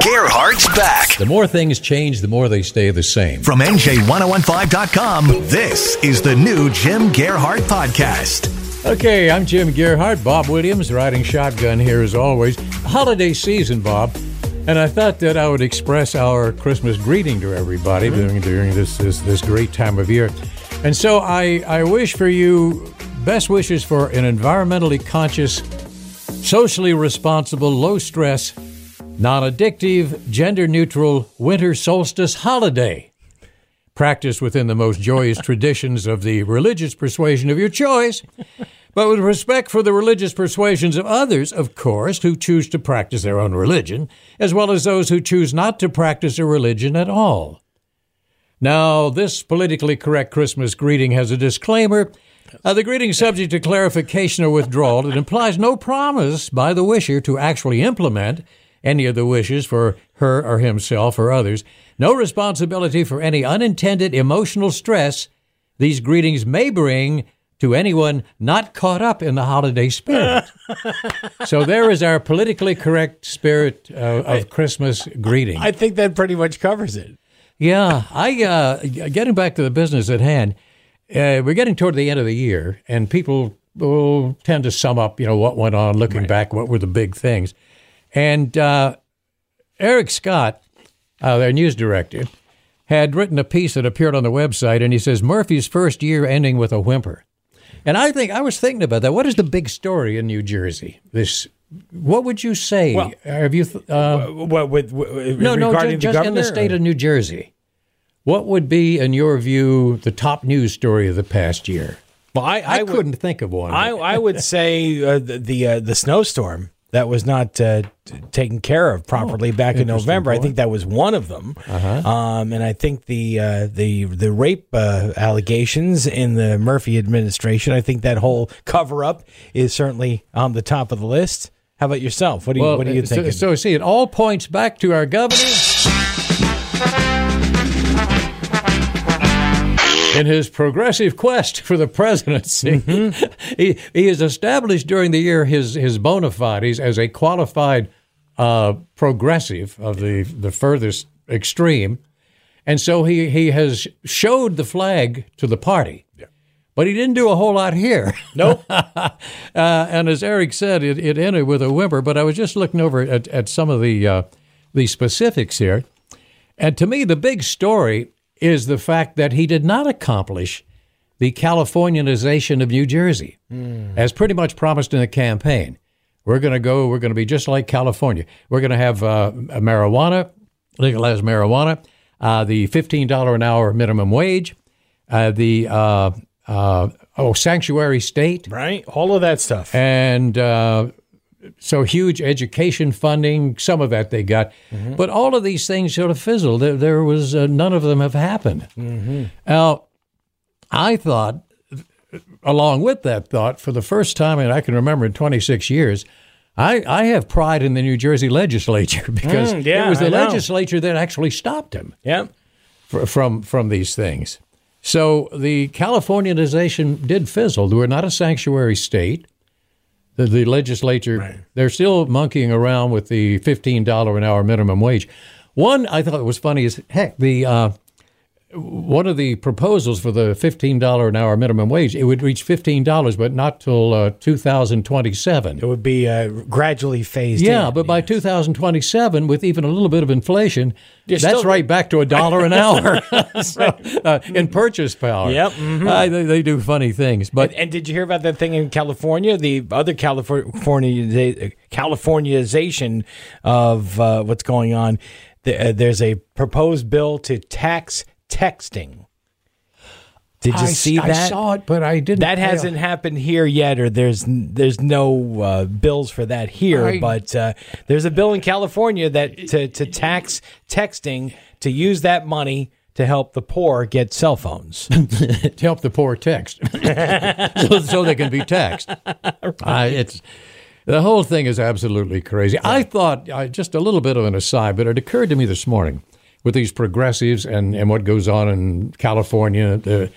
Gearhart's back. The more things change, the more they stay the same. From NJ1015.com, this is the new Jim Gearhart Podcast. Okay, I'm Jim Gearhart. Bob Williams riding shotgun here as always. Holiday season, Bob. And I thought that I would express our Christmas greeting to everybody during this great time of year. And so I wish for you best wishes for an environmentally conscious, socially responsible, low-stress, non-addictive, gender-neutral winter solstice holiday. Practice within the most joyous traditions of the religious persuasion of your choice, but with respect for the religious persuasions of others, of course, who choose to practice their own religion, as well as those who choose not to practice a religion at all. Now, this politically correct Christmas greeting has a disclaimer. The greeting subject to clarification or withdrawal. It implies no promise by the wisher to actually implement any of the wishes for her or himself or others. No responsibility for any unintended emotional stress these greetings may bring to anyone not caught up in the holiday spirit. So there is our politically correct spirit of Christmas greeting. I think that pretty much covers it. Yeah. Getting back to the business at hand, we're getting toward the end of the year, and people will tend to sum up, what went on, looking back, what were the big things. And Eric Scott, their news director, had written a piece that appeared on the website, and he says, Murphy's first year ending with a whimper. And I was thinking about that. What is the big story in New Jersey? What would you say? Well, have you? Regarding just the governor, in the state of New Jersey. What would be, in your view, the top news story of the past year? Well, I couldn't think of one. I would say the snowstorm that was not taken care of properly back in November. Point. I think that was one of them. Uh-huh. And I think the rape allegations in the Murphy administration, I think that whole cover-up is certainly on the top of the list. How about yourself? What do you think? So see, it all points back to our governor in his progressive quest for the presidency. Mm-hmm. He has established during the year his bona fides as a qualified progressive of the furthest extreme. And so he has showed the flag to the party. Yeah. But he didn't do a whole lot here. Nope. And as Eric said, it ended with a whimper. But I was just looking over at some of the specifics here. And to me, the big story is the fact that he did not accomplish the Californianization of New Jersey, as pretty much promised in the campaign. We're going to be just like California. We're going to have legalized marijuana, the $15 an hour minimum wage, sanctuary state. Right, all of that stuff. And so huge education funding, some of that they got. Mm-hmm. But all of these things sort of fizzled. There was none of them have happened. Mm-hmm. Now, I thought, along with that thought, for the first time, and I can remember in 26 years, I have pride in the New Jersey legislature because it was the legislature that actually stopped him from these things. So the Californianization did fizzle. We're not a sanctuary state. The legislature, they're still monkeying around with the $15 an hour minimum wage. One I thought was funny is, one of the proposals for the $15 an hour minimum wage, it would reach $15, but not till 2027. It would be gradually phased in. Yeah, but by 2027, with even a little bit of inflation, that's right back to $1 an hour in purchase power. Yep, mm-hmm. They do funny things. But and did you hear about that thing in California? The other Californiazation of what's going on. There's a proposed bill to tax texting. Did you see that? I saw it, but I didn't. That hasn't happened here yet, or there's no bills for that here. But there's a bill in California that to tax texting, to use that money to help the poor get cell phones. To help the poor text. so they can be text. Right. The whole thing is absolutely crazy. Yeah. I thought, just a little bit of an aside, but it occurred to me this morning, with these progressives and what goes on in California, the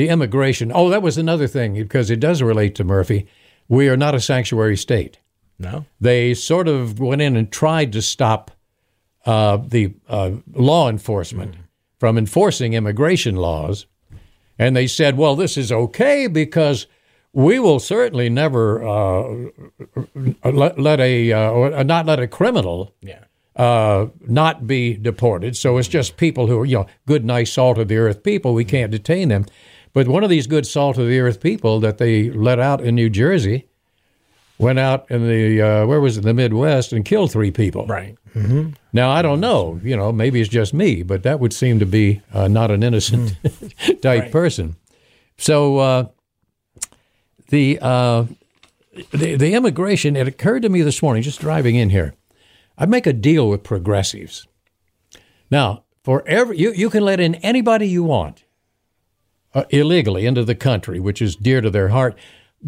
immigration. Oh, that was another thing, because it does relate to Murphy. We are not a sanctuary state. No. They sort of went in and tried to stop the law enforcement from enforcing immigration laws. And they said, well, this is okay because we will certainly never let a criminal not be deported. So it's just people who are, good, nice, salt-of-the-earth people. We can't detain them. But one of these good salt-of-the-earth people that they let out in New Jersey went out in the Midwest and killed 3 people. Right. Mm-hmm. Now, I don't know, maybe it's just me, but that would seem to be not an innocent type person. So the immigration, it occurred to me this morning, just driving in here, I make a deal with progressives. Now, you can let in anybody you want illegally into the country, which is dear to their heart,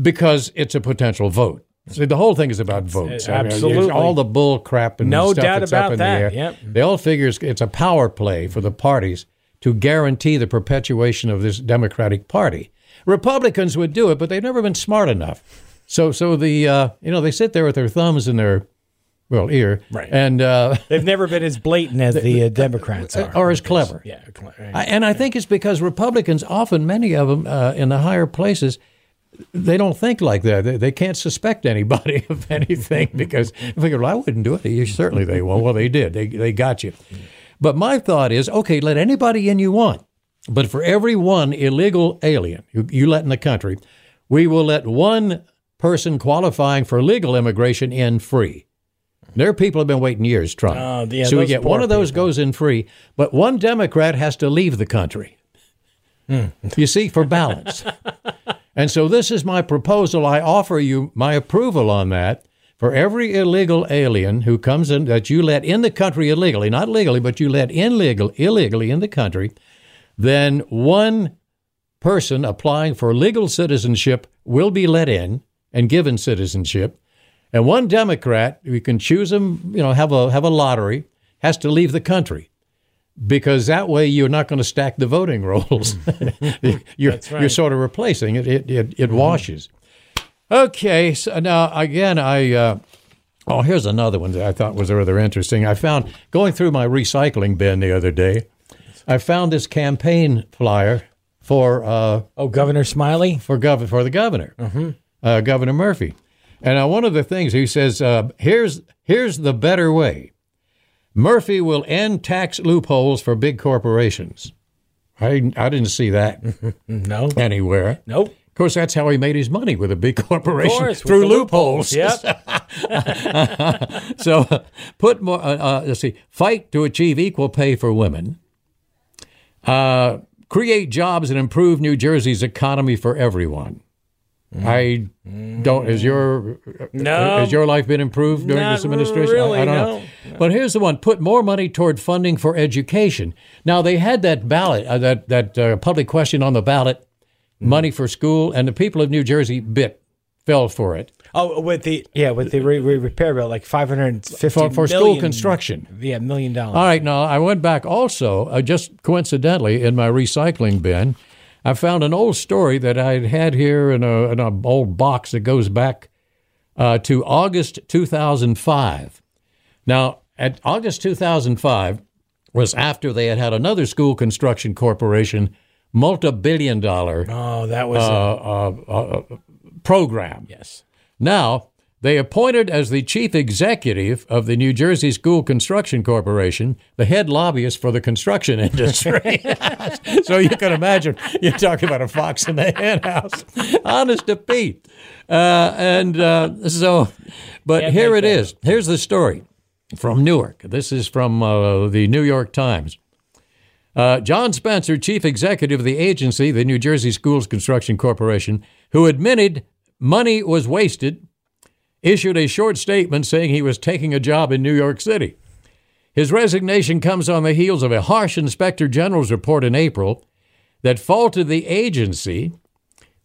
because it's a potential vote. See, the whole thing is about votes. Absolutely, all the bull crap and no stuff doubt that's about up in that. The air. Yep. They all figure it's a power play for the parties to guarantee the perpetuation of this Democratic Party. Republicans would do it, but they've never been smart enough. So the they sit there with their thumbs in their ear. Right. And they've never been as blatant as the Democrats are. Or as clever. Yeah, and I think it's because Republicans, often many of them in the higher places, they don't think like that. They can't suspect anybody of anything because they figure, I wouldn't do it. Certainly they won't. Well, they did. They got you. But my thought is, okay, let anybody in you want. But for every one illegal alien you let in the country, we will let one person qualifying for legal immigration in free. Their people have been waiting years trying. So we get one of those people goes in free, but one Democrat has to leave the country. Mm. You see, for balance. And so this is my proposal. I offer you my approval on that. For every illegal alien who comes in that you let in the country illegally, not legally, but you let in illegally in the country, then one person applying for legal citizenship will be let in and given citizenship. And one Democrat, you can choose him, have a lottery, has to leave the country. Because that way you're not going to stack the voting rolls. You're sort of replacing it. It washes. Okay. So now, again, here's another one that I thought was rather interesting. I found, going through my recycling bin the other day, I found this campaign flyer for... Governor Smiley? For the governor. Mm-hmm. Governor Murphy. And one of the things he says, here's the better way. Murphy will end tax loopholes for big corporations. I didn't see that no anywhere. Nope. Of course, that's how he made his money, with a big corporation, through loopholes. Yep. So put more. Let's see. Fight to achieve equal pay for women. Create jobs and improve New Jersey's economy for everyone. I don't. Has your life been improved during this administration? Really, I don't know. No. But here's the one: put more money toward funding for education. Now, they had that ballot, that public question on the ballot, money for school, and the people of New Jersey fell for it. Oh, with the repair bill, like $550 for school construction. Yeah, $1 million. All right. Now, I went back also, just coincidentally, in my recycling bin. I found an old story that I had here in an old box that goes back to August 2005. Now, at August 2005 was after they had another school construction corporation, multi-billion dollar program. Yes. Now, they appointed as the chief executive of the New Jersey School Construction Corporation the head lobbyist for the construction industry. So you can imagine, you're talking about a fox in the henhouse. Honest to Pete. But here it is. Here's the story from Newark. This is from the New York Times. John Spencer, chief executive of the agency, the New Jersey Schools Construction Corporation, who admitted money was wasted, issued a short statement saying he was taking a job in New York City. His resignation comes on the heels of a harsh inspector general's report in April that faulted the agency,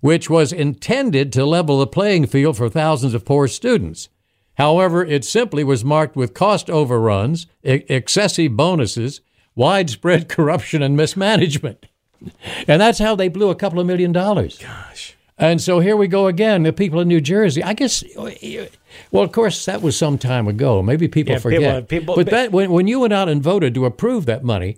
which was intended to level the playing field for thousands of poor students. However, it simply was marked with cost overruns, excessive bonuses, widespread corruption and mismanagement. And that's how they blew a couple of $1 million. Gosh. And so here we go again, the people in New Jersey. I guess, well, of course, that was some time ago. Maybe people forget. But that, when you went out and voted to approve that money,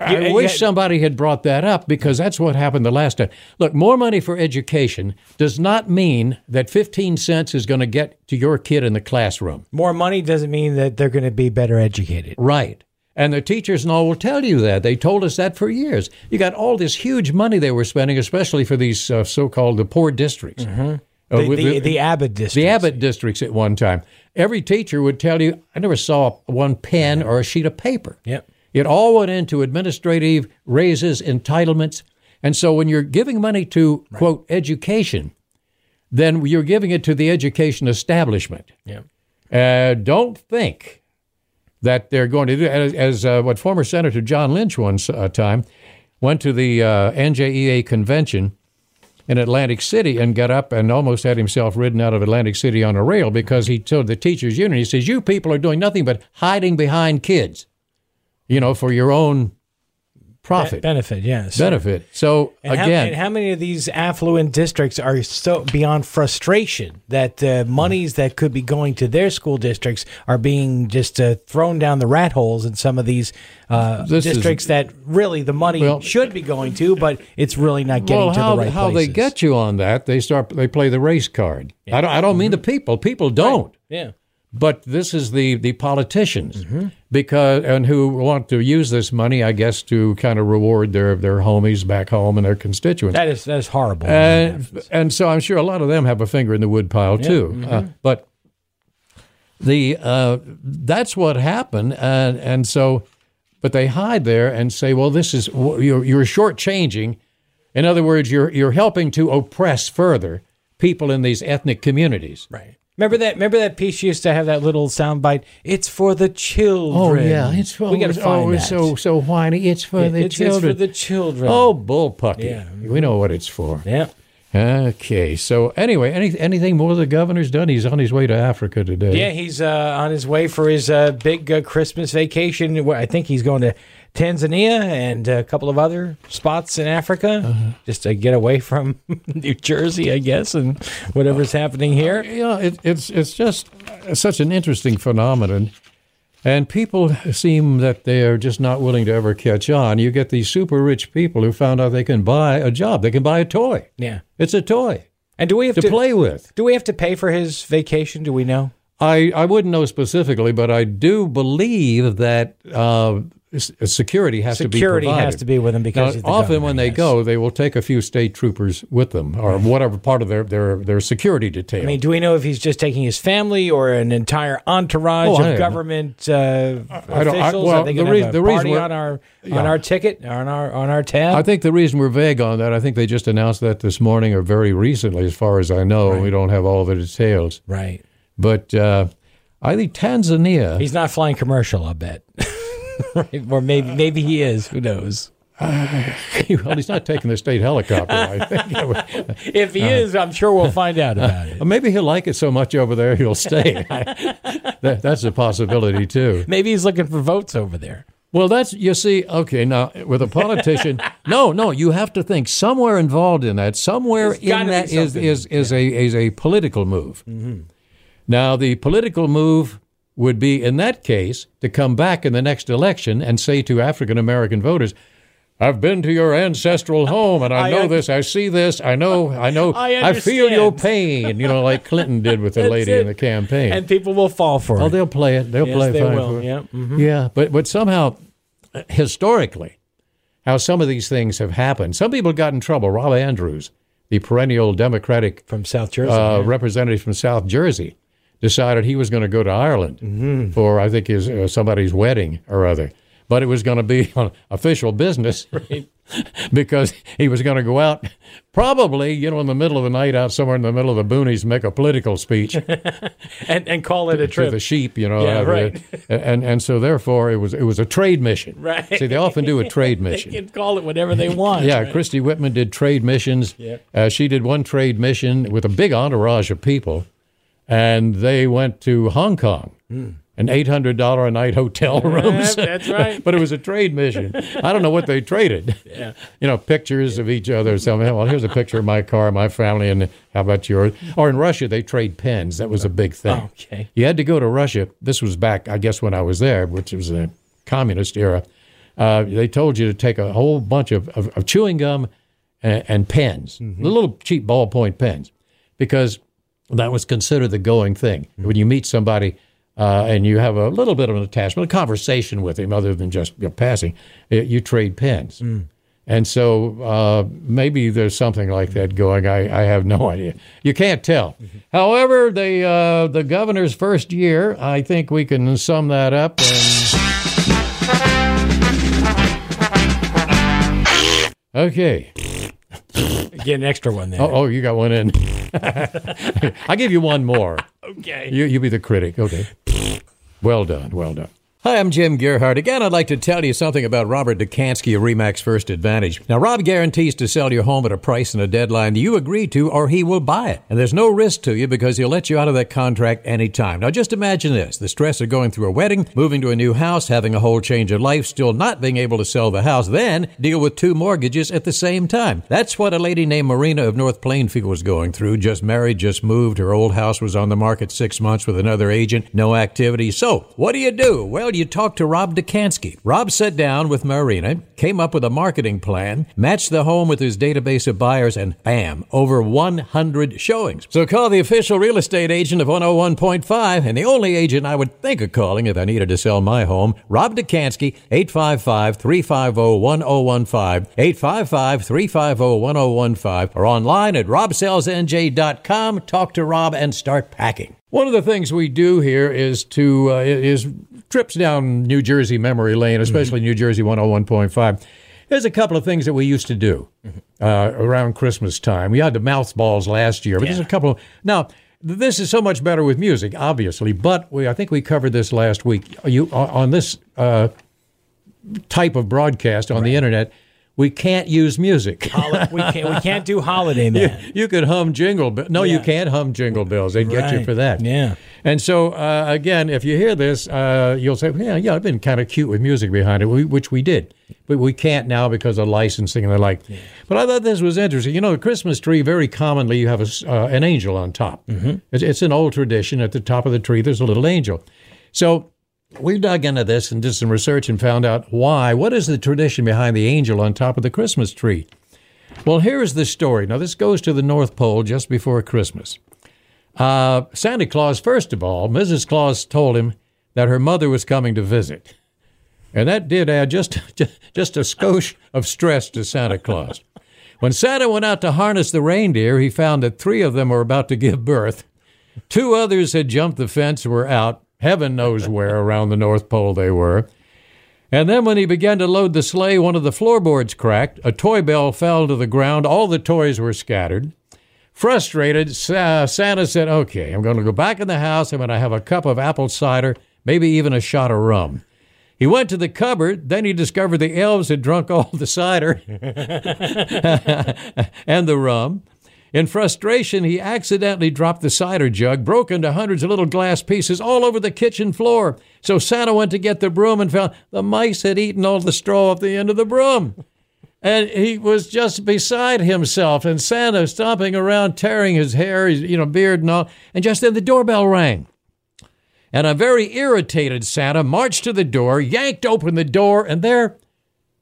I wish somebody had brought that up, because that's what happened the last time. Look, more money for education does not mean that 15 cents is going to get to your kid in the classroom. More money doesn't mean that they're going to be better educated. Right. And the teachers and all will tell you that. They told us that for years. You got all this huge money they were spending, especially for these so-called the poor districts. Mm-hmm. The Abbott districts. The Abbott districts at one time. Every teacher would tell you, I never saw one pen or a sheet of paper. Yep. It all went into administrative raises, entitlements. And so when you're giving money to, quote, education, then you're giving it to the education establishment. Yep. Don't think that they're going to do, as what former Senator John Lynch once time went to the NJEA convention in Atlantic City and got up and almost had himself ridden out of Atlantic City on a rail because he told the teachers' union, he says, you people are doing nothing but hiding behind kids, you know, for your own profit. Benefit, yes. Benefit. So, and again. How many of these affluent districts are so beyond frustration that monies that could be going to their school districts are being just thrown down the rat holes in some of these districts that really the money should be going to, but it's really not getting to the right places. How they get you on that, they play the race card. Yeah. I don't mean the people. People don't. Right. Yeah. But this is the politicians, because who want to use this money, I guess, to kind of reward their homies back home and their constituents. That is horrible. And so I'm sure a lot of them have a finger in the woodpile too. Mm-hmm. But the that's what happened, and so, but they hide there and say, well, this is you're shortchanging. In other words, you're helping to oppress further people in these ethnic communities, right? Remember that piece used to have that little soundbite? It's for the children. Oh, yeah. We got to find that. So whiny. It's for the children. It's for the children. Oh, bullpucky. Yeah. We know what it's for. Yeah. Okay. So anyway, anything more the governor's done? He's on his way to Africa today. Yeah, he's on his way for his big Christmas vacation. I think he's going to Tanzania and a couple of other spots in Africa, just to get away from New Jersey, I guess, and whatever's happening here. Yeah, it's just such an interesting phenomenon, and people seem that they are just not willing to ever catch on. You get these super rich people who found out they can buy a job, they can buy a toy. Yeah, it's a toy. And do we have to play with? Do we have to pay for his vacation? Do we know? I wouldn't know specifically, but I do believe that. Security has to be with them, because now, often when they go, they will take a few state troopers with them, or whatever part of their security detail. I mean, do we know if he's just taking his family or an entire entourage of government officials? Well, the reason we're on our ticket, on our tab. I think the reason we're vague on that, I think they just announced that this morning or very recently, as far as I know. Right. We don't have all the details. Right. But I think Tanzania. He's not flying commercial, I bet. Right. Or maybe he is. Who knows? Well, he's not taking the state helicopter, I think. If he is, I'm sure we'll find out about it. Maybe he'll like it so much over there, he'll stay. That's a possibility, too. Maybe he's looking for votes over there. Well, now, with a politician, no, you have to think somewhere involved in that, is a political move. Mm-hmm. Now, the political move would be, in that case, to come back in the next election and say to African-American voters, I've been to your ancestral home, and I know this, I see this, I feel your pain, like Clinton did with the lady in the campaign. And people will fall for it. Oh, they'll play it. They'll play it. Yeah. Mm-hmm. Yeah, but somehow, historically, how some of these things have happened. Some people got in trouble. Robert Andrews, the perennial Democratic from South Jersey, representative from South Jersey, decided he was going to go to Ireland for, I think, somebody's wedding or other. but it was going to be on official business, right? Because he was going to go out probably, you know, in the middle of the night out somewhere in the middle of the boonies, make a political speech and call it a trip to the sheep, you know. Yeah, right. And so therefore it was a trade mission. Right. See, they often do a trade mission. They can call it whatever they want. Yeah, right? Christy Whitman did trade missions. Yeah. She did one trade mission with a big entourage of people, and they went to Hong Kong. Mm. An $800 a night hotel rooms. That's right. But it was a trade mission. I don't know what they traded. Yeah. You know, pictures of each other. So, well, here's a picture of my car, my family, and how about yours? Or in Russia, they trade pens. That was a big thing. Oh, okay. You had to go to Russia. This was back, I guess, when I was there, which was the communist era. They told you to take a whole bunch of chewing gum and pens, the little cheap ballpoint pens, because that was considered the going thing. When you meet somebody, and you have a little bit of an attachment, a conversation with him other than just passing, you trade pens. Mm. And so maybe there's something like that going. I have no idea. You can't tell. Mm-hmm. However, the governor's first year, I think we can sum that up. Okay. Get an extra one there. Oh, you got one in. I'll give you one more. Okay. You be the critic. Okay. Well done. Well done. Hi, I'm Jim Gearhart. Again, I'd like to tell you something about Robert Dukansky of REMAX First Advantage. Now, Rob guarantees to sell your home at a price and a deadline you agree to, or he will buy it. And there's no risk to you because he'll let you out of that contract anytime. Now, just imagine this. The stress of going through a wedding, moving to a new house, having a whole change of life, still not being able to sell the house, then deal with two mortgages at the same time. That's what a lady named Marina of North Plainfield was going through. Just married, just moved. Her old house was on the market 6 months with another agent. No activity. So, what do you do? Well, you talk to Rob Dukansky. Rob sat down with Marina, came up with a marketing plan, matched the home with his database of buyers, and bam, over 100 showings. So call the official real estate agent of 101.5, and the only agent I would think of calling if I needed to sell my home, Rob Dukansky, 855-350-1015, 855-350-1015, or online at robsellsnj.com. Talk to Rob and start packing. One of the things we do here is trips down New Jersey memory lane, especially New Jersey 101.5. There's a couple of things that we used to do around Christmas time. We had the mouth balls last year, but there's a couple of... Now, this is so much better with music, obviously, but I think we covered this last week. On this type of broadcast on the internet, we can't use music. We can't do holiday, man. You could hum Jingle Bells. No, you can't hum Jingle Bells. They'd get you for that. Yeah. And so, again, if you hear this, you'll say, yeah, I've been kind of cute with music behind it, which we did. But we can't now because of licensing and the like. Yeah. But I thought this was interesting. You know, the Christmas tree, very commonly you have an angel on top. Mm-hmm. It's an old tradition. At the top of the tree, there's a little angel. So... we dug into this and did some research and found out why. What is the tradition behind the angel on top of the Christmas tree? Well, here's the story. Now, this goes to the North Pole just before Christmas. Santa Claus, first of all, Mrs. Claus told him that her mother was coming to visit. And that did add just a skosh of stress to Santa Claus. When Santa went out to harness the reindeer, he found that 3 of them were about to give birth. 2 others had jumped the fence and were out. Heaven knows where around the North Pole they were. And then when he began to load the sleigh, one of the floorboards cracked. A toy bell fell to the ground. All the toys were scattered. Frustrated, Santa said, okay, I'm going to go back in the house. I'm going to have a cup of apple cider, maybe even a shot of rum. He went to the cupboard. Then he discovered the elves had drunk all the cider and the rum. In frustration, he accidentally dropped the cider jug, broke into hundreds of little glass pieces all over the kitchen floor. So Santa went to get the broom and found the mice had eaten all the straw off the end of the broom. And he was just beside himself, and Santa stomping around, tearing his hair, his beard and all. And just then the doorbell rang. And a very irritated Santa marched to the door, yanked open the door, and there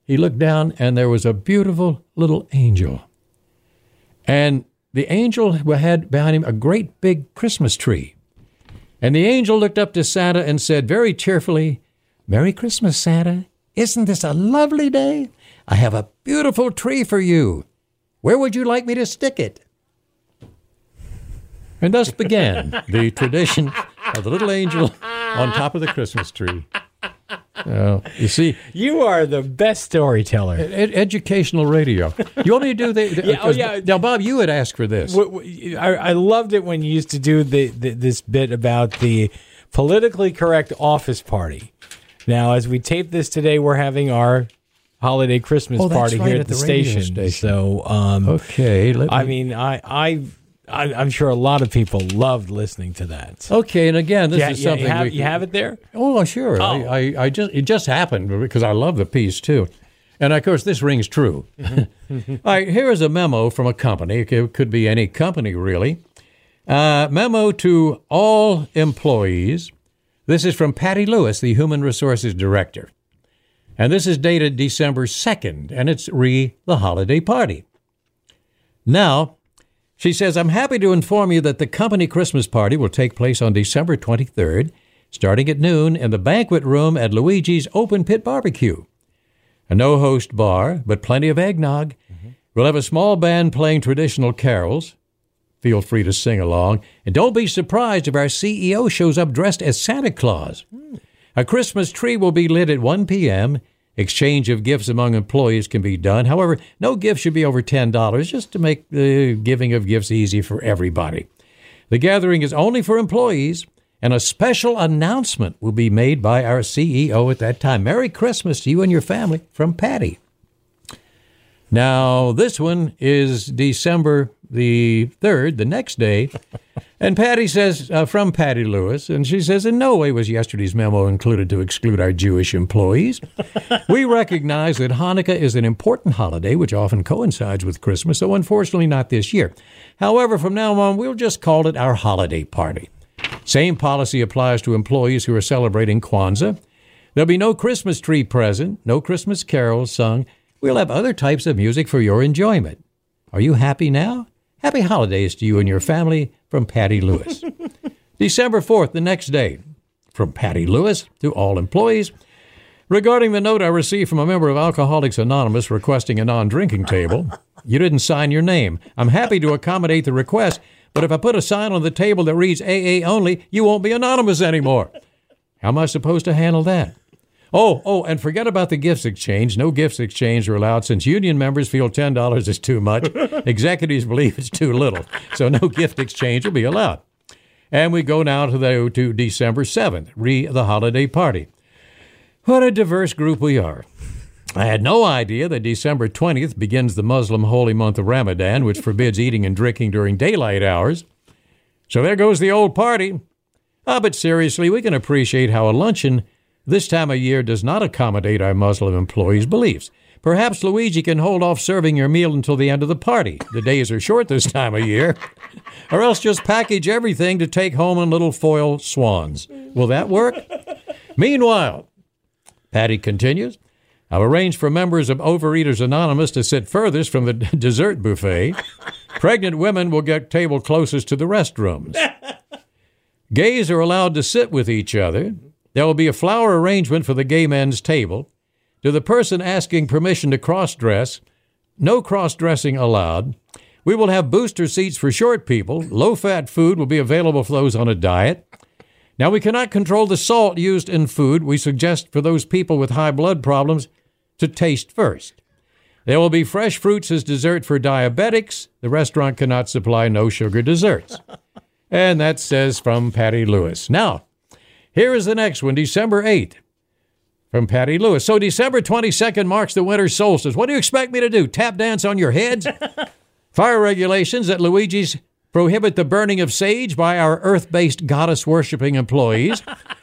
he looked down, and there was a beautiful little angel. And the angel had behind him a great big Christmas tree. And the angel looked up to Santa and said very cheerfully, "Merry Christmas, Santa. Isn't this a lovely day? I have a beautiful tree for you. Where would you like me to stick it?" And thus began the tradition of the little angel on top of the Christmas tree. You see, you are the best storyteller. Educational radio. You want me to do the yeah, oh yeah. Now, Bob, you had asked for this. I loved it when you used to do this bit about the politically correct office party. Now, as we tape this today, we're having our holiday Christmas party right, here at the station. So, okay. I'm sure a lot of people loved listening to that. Okay, and again, this is something you have it there. Oh, sure. Oh. It just happened because I love the piece too, and of course this rings true. Mm-hmm. All right, here is a memo from a company. It could be any company really. Memo to all employees. This is from Patty Lewis, the Human Resources Director, and this is dated December 2nd, and it's the holiday party. Now. She says, I'm happy to inform you that the company Christmas party will take place on December 23rd, starting at noon in the banquet room at Luigi's Open Pit Barbecue. A no-host bar, but plenty of eggnog. Mm-hmm. We'll have a small band playing traditional carols. Feel free to sing along. And don't be surprised if our CEO shows up dressed as Santa Claus. Mm. A Christmas tree will be lit at 1 p.m. Exchange of gifts among employees can be done. However, no gift should be over $10, just to make the giving of gifts easy for everybody. The gathering is only for employees, and a special announcement will be made by our CEO at that time. Merry Christmas to you and your family from Patty. Now, this one is December the 3rd, the next day, and Patty says, from Patty Lewis, and she says, in no way was yesterday's memo included to exclude our Jewish employees. We recognize that Hanukkah is an important holiday, which often coincides with Christmas, though unfortunately not this year. However, from now on, we'll just call it our holiday party. Same policy applies to employees who are celebrating Kwanzaa. There'll be no Christmas tree present, no Christmas carols sung. We'll have other types of music for your enjoyment. Are you happy now? Happy holidays to you and your family from Patty Lewis. December 4th, the next day, from Patty Lewis to all employees. Regarding the note I received from a member of Alcoholics Anonymous requesting a non-drinking table, you didn't sign your name. I'm happy to accommodate the request, but if I put a sign on the table that reads AA only, you won't be anonymous anymore. How am I supposed to handle that? Oh, and forget about the gifts exchange. No gifts exchange are allowed since union members feel $10 is too much. Executives believe it's too little. So no gift exchange will be allowed. And we go now to December 7th, the holiday party. What a diverse group we are. I had no idea that December 20th begins the Muslim holy month of Ramadan, which forbids eating and drinking during daylight hours. So there goes the old party. But seriously, we can appreciate how a luncheon this time of year does not accommodate our Muslim employees' beliefs. Perhaps Luigi can hold off serving your meal until the end of the party. The days are short this time of year. Or else just package everything to take home in little foil swans. Will that work? Meanwhile, Patty continues, I've arranged for members of Overeaters Anonymous to sit furthest from the dessert buffet. Pregnant women will get table closest to the restrooms. Gays are allowed to sit with each other. There will be a flower arrangement for the gay men's table. To the person asking permission to cross-dress, no cross-dressing allowed. We will have booster seats for short people. Low-fat food will be available for those on a diet. Now, we cannot control the salt used in food. We suggest for those people with high blood problems to taste first. There will be fresh fruits as dessert for diabetics. The restaurant cannot supply no-sugar desserts. And that says from Patty Lewis. Now, here is the next one, December 8th, from Patty Lewis. So December 22nd marks the winter solstice. What do you expect me to do, tap dance on your heads? Fire regulations at Luigi's prohibit the burning of sage by our earth-based goddess-worshipping employees.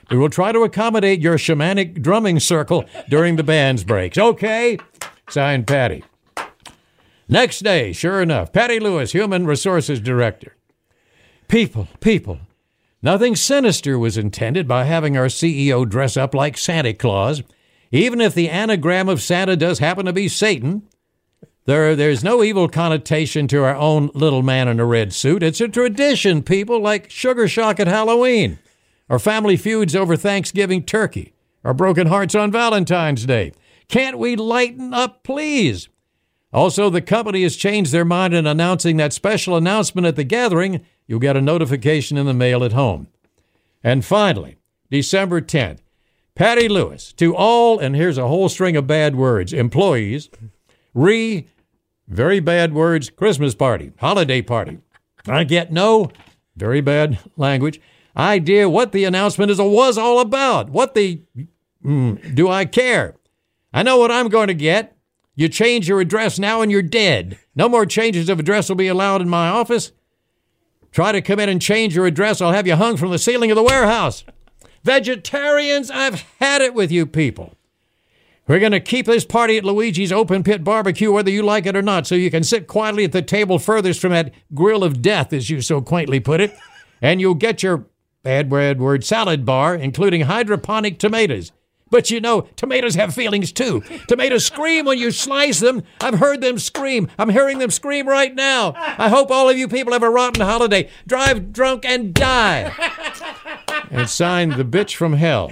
We will try to accommodate your shamanic drumming circle during the band's breaks. Okay, signed Patty. Next day, sure enough, Patty Lewis, Human Resources Director. People. Nothing sinister was intended by having our CEO dress up like Santa Claus. Even if the anagram of Santa does happen to be Satan, there's no evil connotation to our own little man in a red suit. It's a tradition, people, like Sugar Shock at Halloween, or family feuds over Thanksgiving turkey, or broken hearts on Valentine's Day. Can't we lighten up, please? Also, the company has changed their mind in announcing that special announcement at the gathering. You'll get a notification in the mail at home. And finally, December 10th, Patty Lewis, to all, and here's a whole string of bad words, employees, very bad words, Christmas party, holiday party. I get no, very bad language, idea what the announcement is or was all about. What the, do I care? I know what I'm going to get. You change your address now and you're dead. No more changes of address will be allowed in my office. Try to come in and change your address. I'll have you hung from the ceiling of the warehouse. Vegetarians, I've had it with you people. We're going to keep this party at Luigi's Open Pit Barbecue, whether you like it or not, so you can sit quietly at the table furthest from that grill of death, as you so quaintly put it, and you'll get your bad word salad bar, including hydroponic tomatoes. But you know, tomatoes have feelings too. Tomatoes scream when you slice them. I've heard them scream. I'm hearing them scream right now. I hope all of you people have a rotten holiday. Drive drunk and die. And signed the bitch from hell.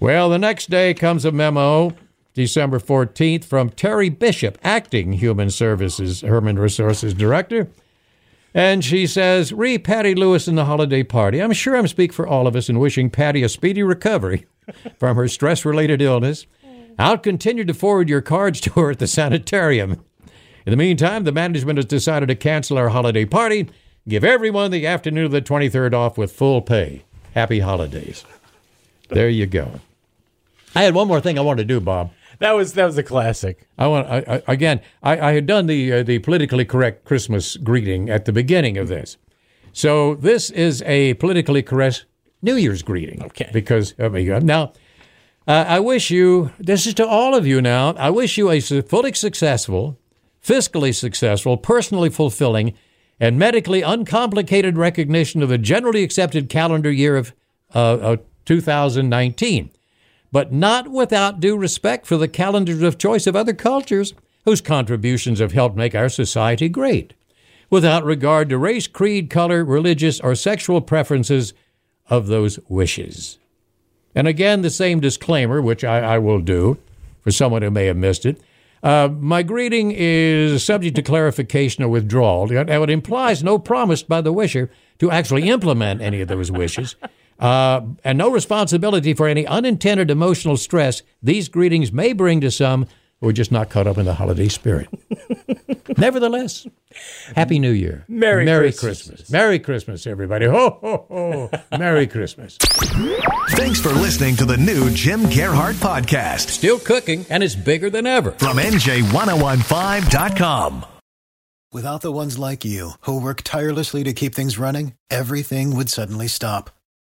Well, the next day comes a memo, December 14th, from Terry Bishop, acting Human Resources Director. And she says, re Patty Lewis and the holiday party. I'm sure I speak for all of us in wishing Patty a speedy recovery from her stress-related illness. I'll continue to forward your cards to her at the sanitarium. In the meantime, the management has decided to cancel our holiday party. Give everyone the afternoon of the 23rd off with full pay. Happy holidays. There you go. I had one more thing I wanted to do, Bob. That was a classic. I had done the politically correct Christmas greeting at the beginning of this, so this is a politically correct New Year's greeting. Okay. Because now, I wish you. This is to all of you now. I wish you a fully successful, fiscally successful, personally fulfilling, and medically uncomplicated recognition of the generally accepted calendar year of 2019. But not without due respect for the calendars of choice of other cultures whose contributions have helped make our society great, without regard to race, creed, color, religious, or sexual preferences of those wishes. And again, the same disclaimer, which I will do for someone who may have missed it. My greeting is subject to clarification or withdrawal. It implies no promise by the wisher to actually implement any of those wishes. And no responsibility for any unintended emotional stress these greetings may bring to some who are just not caught up in the holiday spirit. Nevertheless, Happy New Year. Merry Christmas. Merry Christmas, everybody. Ho, ho, ho. Merry Christmas. Thanks for listening to the new Jim Gearhart Podcast. Still cooking, and it's bigger than ever. From NJ1015.com. Without the ones like you, who work tirelessly to keep things running, everything would suddenly stop.